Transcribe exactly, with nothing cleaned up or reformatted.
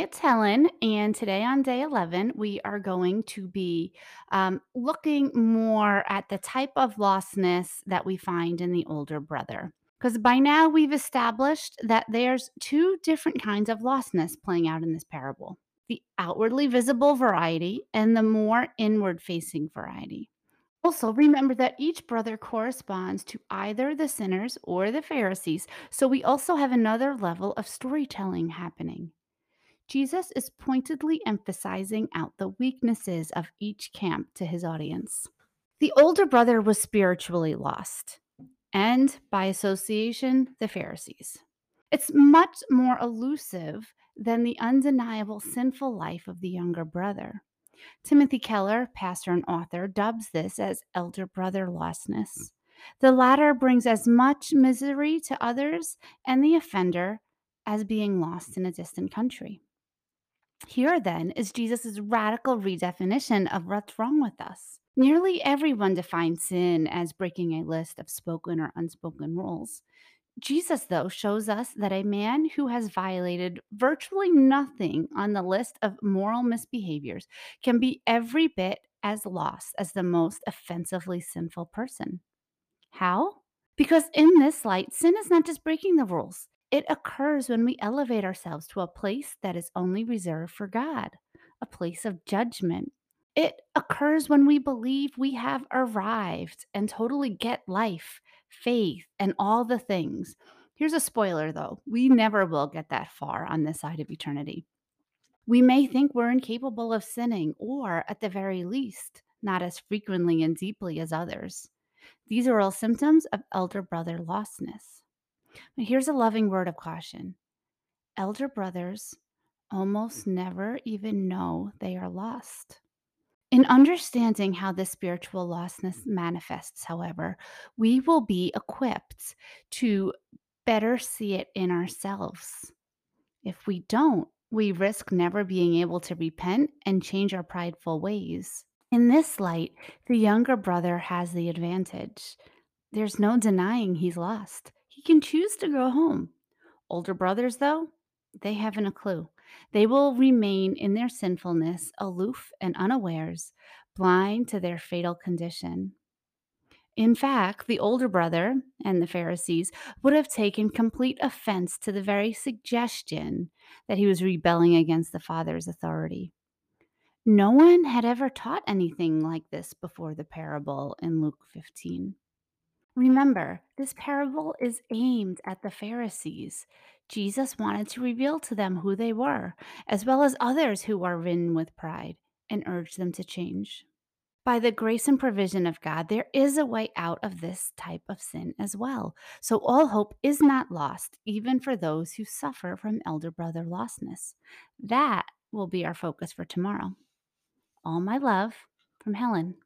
it's Helen, and today on day eleven, we are going to be um, looking more at the type of lostness that we find in the older brother. Because by now we've established that there's two different kinds of lostness playing out in this parable, the outwardly visible variety and the more inward-facing variety. Also, remember that each brother corresponds to either the sinners or the Pharisees, so we also have another level of storytelling happening. Jesus is pointedly emphasizing out the weaknesses of each camp to his audience. The older brother was spiritually lost, and by association, the Pharisees. It's much more elusive than the undeniable sinful life of the younger brother. Timothy Keller, pastor and author, dubs this as elder brother lostness. The latter brings as much misery to others and the offender as being lost in a distant country. Here, then, is Jesus' radical redefinition of what's wrong with us. Nearly everyone defines sin as breaking a list of spoken or unspoken rules. Jesus, though, shows us that a man who has violated virtually nothing on the list of moral misbehaviors can be every bit as lost as the most offensively sinful person. How? Because in this light, sin is not just breaking the rules. It occurs when we elevate ourselves to a place that is only reserved for God, a place of judgment. It occurs when we believe we have arrived and totally get life, faith, and all the things. Here's a spoiler, though. We never will get that far on this side of eternity. We may think we're incapable of sinning, or at the very least, not as frequently and deeply as others. These are all symptoms of elder brother lostness. But here's a loving word of caution. Elder brothers almost never even know they are lost. In understanding how this spiritual lostness manifests, however, we will be equipped to better see it in ourselves. If we don't, we risk never being able to repent and change our prideful ways. In this light, the younger brother has the advantage. There's no denying he's lost. He can choose to go home. Older brothers, though, they haven't a clue. They will remain in their sinfulness, aloof and unawares, blind to their fatal condition. In fact, the older brother and the Pharisees would have taken complete offense to the very suggestion that he was rebelling against the Father's authority. No one had ever taught anything like this before the parable in Luke fifteen. Remember, this parable is aimed at the Pharisees. Jesus wanted to reveal to them who they were, as well as others who are ridden with pride, and urge them to change. By the grace and provision of God, there is a way out of this type of sin as well. So all hope is not lost, even for those who suffer from elder brother lostness. That will be our focus for tomorrow. All my love from Helen.